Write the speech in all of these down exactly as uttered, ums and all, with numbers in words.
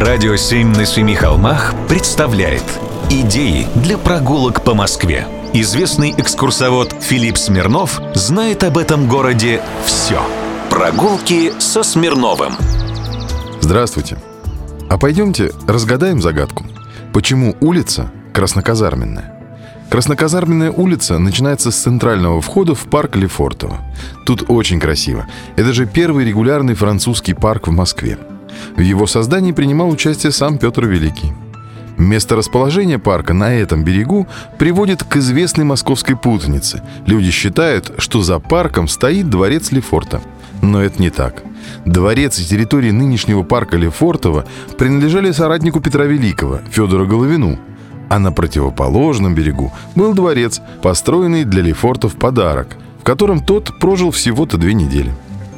Радио семь на Семи холмах представляет идеи для прогулок по Москве. Известный экскурсовод Филипп Смирнов знает об этом городе все. Прогулки со Смирновым. Здравствуйте. А пойдемте разгадаем загадку. Почему улица Красноказарменная? Красноказарменная улица начинается с центрального входа в парк Лефортово. Тут очень красиво. Это же первый регулярный французский парк в Москве. В его создании принимал участие сам Петр Великий. Место расположения парка на этом берегу приводит к известной московской путанице. Люди считают, что за парком стоит дворец Лефорта. Но это не так. Дворец и территории нынешнего парка Лефортово принадлежали соратнику Петра Великого, Федору Головину. А на противоположном берегу был дворец, построенный для Лефорта в подарок, в котором тот прожил всего-то две недели.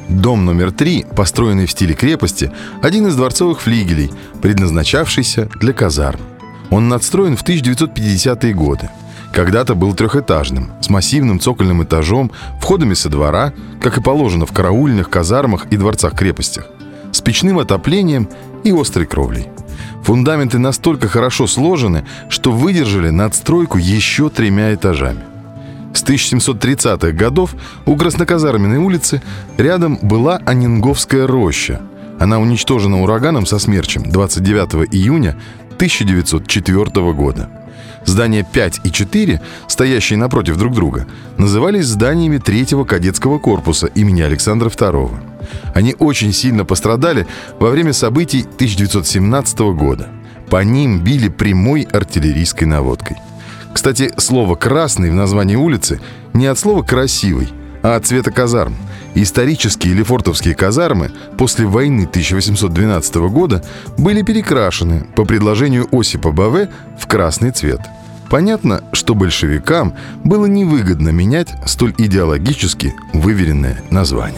Дом номер три, построенный в стиле крепости, один из дворцовых флигелей, предназначавшийся для казарм. Он надстроен в тысяча девятьсот пятидесятые годы. Когда-то был трехэтажным, с массивным цокольным этажом, входами со двора, как и положено в караульных, казармах и дворцах-крепостях, с печным отоплением и острой кровлей. Фундаменты настолько хорошо сложены, что выдержали надстройку еще тремя этажами. С тысяча семьсот тридцатых годов у Красноказарменной улицы рядом была Анинговская роща. Она уничтожена ураганом со смерчем двадцать девятого июня тысяча девятьсот четвёртого года. Здания пять и четыре, стоящие напротив друг друга, назывались зданиями Третьего Кадетского корпуса имени Александра второго. Они очень сильно пострадали во время событий тысяча девятьсот семнадцатого года. По ним били прямой артиллерийской наводкой. Кстати, слово «красный» в названии улицы не от слова «красивый», а от цвета казарм. Исторические лефортовские казармы после войны тысяча восемьсот двенадцатого года были перекрашены по предложению Осипа Баве в красный цвет. Понятно, что большевикам было невыгодно менять столь идеологически выверенное название.